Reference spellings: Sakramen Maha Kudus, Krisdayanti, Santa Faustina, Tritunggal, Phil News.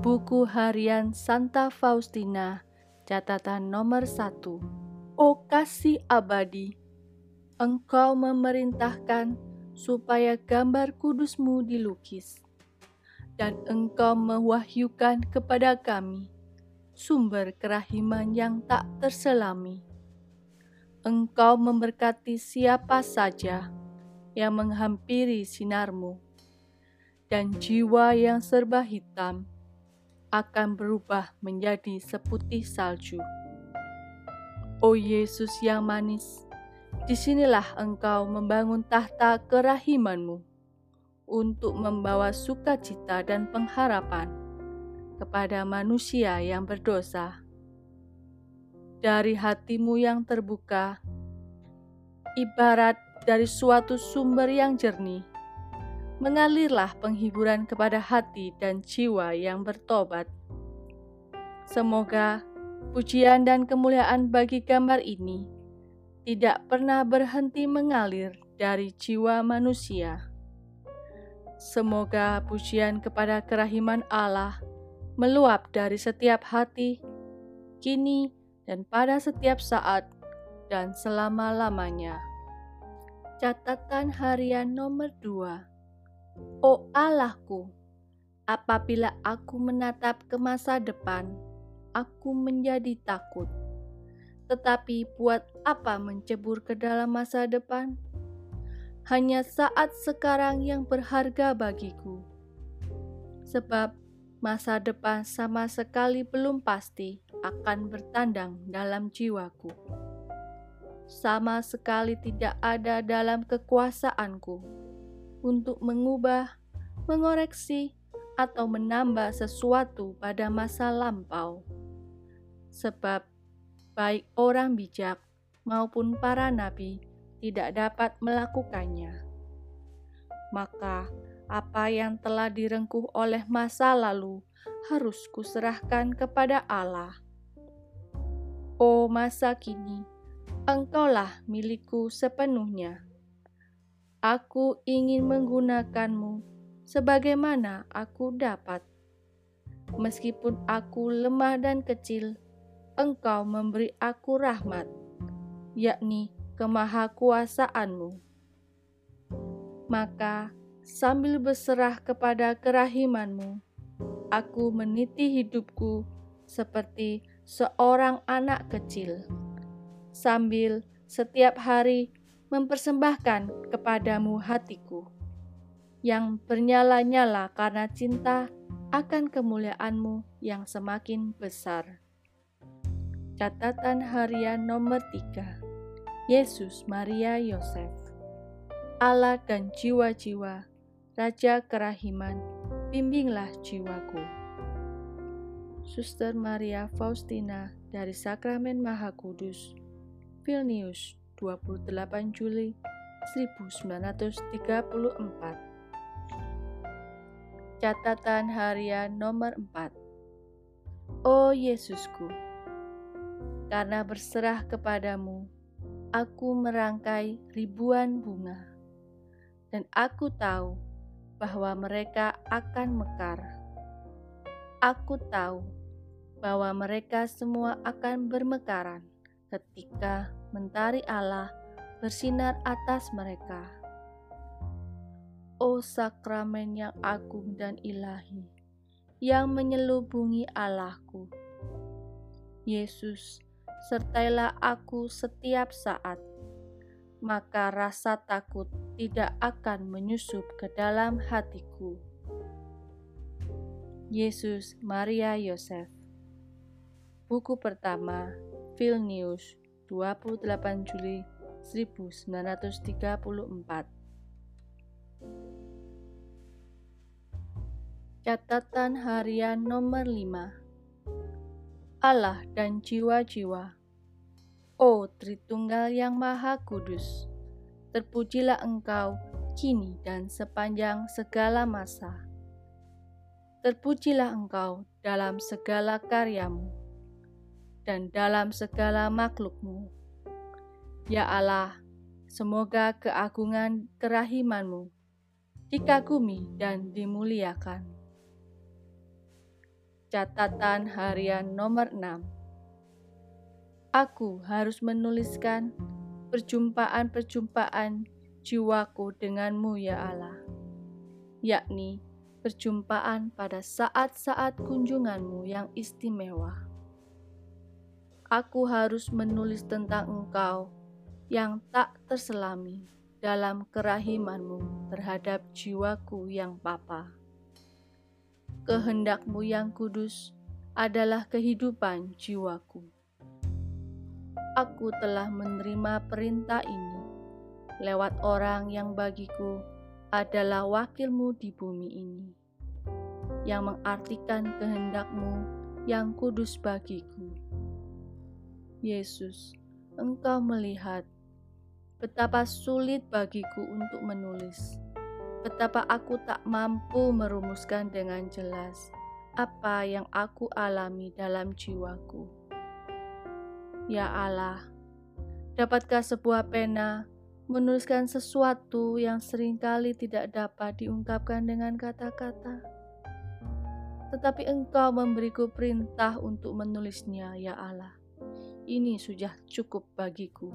Buku Harian Santa Faustina, catatan nomor 1. O kasih abadi, Engkau memerintahkan supaya gambar kudusmu dilukis, dan Engkau mewahyukan kepada kami sumber kerahiman yang tak terselami. Engkau memberkati siapa saja yang menghampiri sinarmu, dan jiwa yang serba hitam akan berubah menjadi seputih salju. O Yesus yang manis, disinilah Engkau membangun tahta kerahimanmu untuk membawa sukacita dan pengharapan kepada manusia yang berdosa. Dari hatimu yang terbuka, ibarat dari suatu sumber yang jernih, mengalirlah penghiburan kepada hati dan jiwa yang bertobat. Semoga pujian dan kemuliaan bagi gambar ini tidak pernah berhenti mengalir dari jiwa manusia. Semoga pujian kepada kerahiman Allah meluap dari setiap hati, kini dan pada setiap saat dan selama-lamanya. Catatan harian nomor 2. O Allahku, apabila aku menatap ke masa depan, aku menjadi takut. Tetapi buat apa mencebur ke dalam masa depan? Hanya saat sekarang yang berharga bagiku. Sebab masa depan sama sekali belum pasti akan bertandang dalam jiwaku. Sama sekali tidak ada dalam kekuasaanku untuk mengubah, mengoreksi, atau menambah sesuatu pada masa lampau. Sebab baik orang bijak maupun para nabi tidak dapat melakukannya. Maka apa yang telah direngkuh oleh masa lalu harus kuserahkan kepada Allah. O masa kini, Engkaulah milikku sepenuhnya. Aku ingin menggunakanmu sebagaimana aku dapat. Meskipun aku lemah dan kecil, Engkau memberi aku rahmat, yakni kemahakuasaanmu. Maka sambil berserah kepada kerahimanmu, aku meniti hidupku seperti seorang anak kecil, sambil setiap hari mempersembahkan kepadamu hatiku yang bernyala-nyala karena cinta akan kemuliaan-Mu yang semakin besar. Catatan harian nomor 3. Yesus, Maria, Yosef, Allah dan jiwa-jiwa, Raja Kerahiman, bimbinglah jiwaku. Suster Maria Faustina dari Sakramen Maha Kudus, Phil News, 28 Juli 1934. Catatan harian nomor 4. O Yesusku, karena berserah kepadamu, aku merangkai ribuan bunga, dan aku tahu bahwa mereka akan mekar. Aku tahu bahwa mereka semua akan bermekaran ketika mentari Allah bersinar atas mereka. O sakramen yang agung dan ilahi, yang menyelubungi Allahku, Yesus, sertailah aku setiap saat, maka rasa takut tidak akan menyusup ke dalam hatiku. Yesus, Maria, Yosef. Buku pertama, Phil News, 28 Juli 1934. Catatan harian nomor 5. Allah dan jiwa-jiwa. O Tritunggal yang Maha Kudus, terpujilah Engkau kini dan sepanjang segala masa. Terpujilah Engkau dalam segala karyamu dan dalam segala makhluk-Mu. Ya Allah, semoga keagungan kerahiman-Mu dikagumi dan dimuliakan. Catatan harian nomor 6. Aku harus menuliskan perjumpaan-perjumpaan jiwaku denganmu ya Allah, yakni perjumpaan pada saat-saat kunjunganmu yang istimewa. Aku harus menulis tentang engkau yang tak terselami dalam kerahimanmu terhadap jiwaku yang papa. Kehendakmu yang kudus adalah kehidupan jiwaku. Aku telah menerima perintah ini lewat orang yang bagiku adalah wakilmu di bumi ini, yang mengartikan kehendakmu yang kudus bagiku. Yesus, Engkau melihat betapa sulit bagiku untuk menulis. Betapa aku tak mampu merumuskan dengan jelas apa yang aku alami dalam jiwaku. Ya Allah, dapatkah sebuah pena menuliskan sesuatu yang seringkali tidak dapat diungkapkan dengan kata-kata? Tetapi Engkau memberiku perintah untuk menulisnya, ya Allah. Ini sudah cukup bagiku.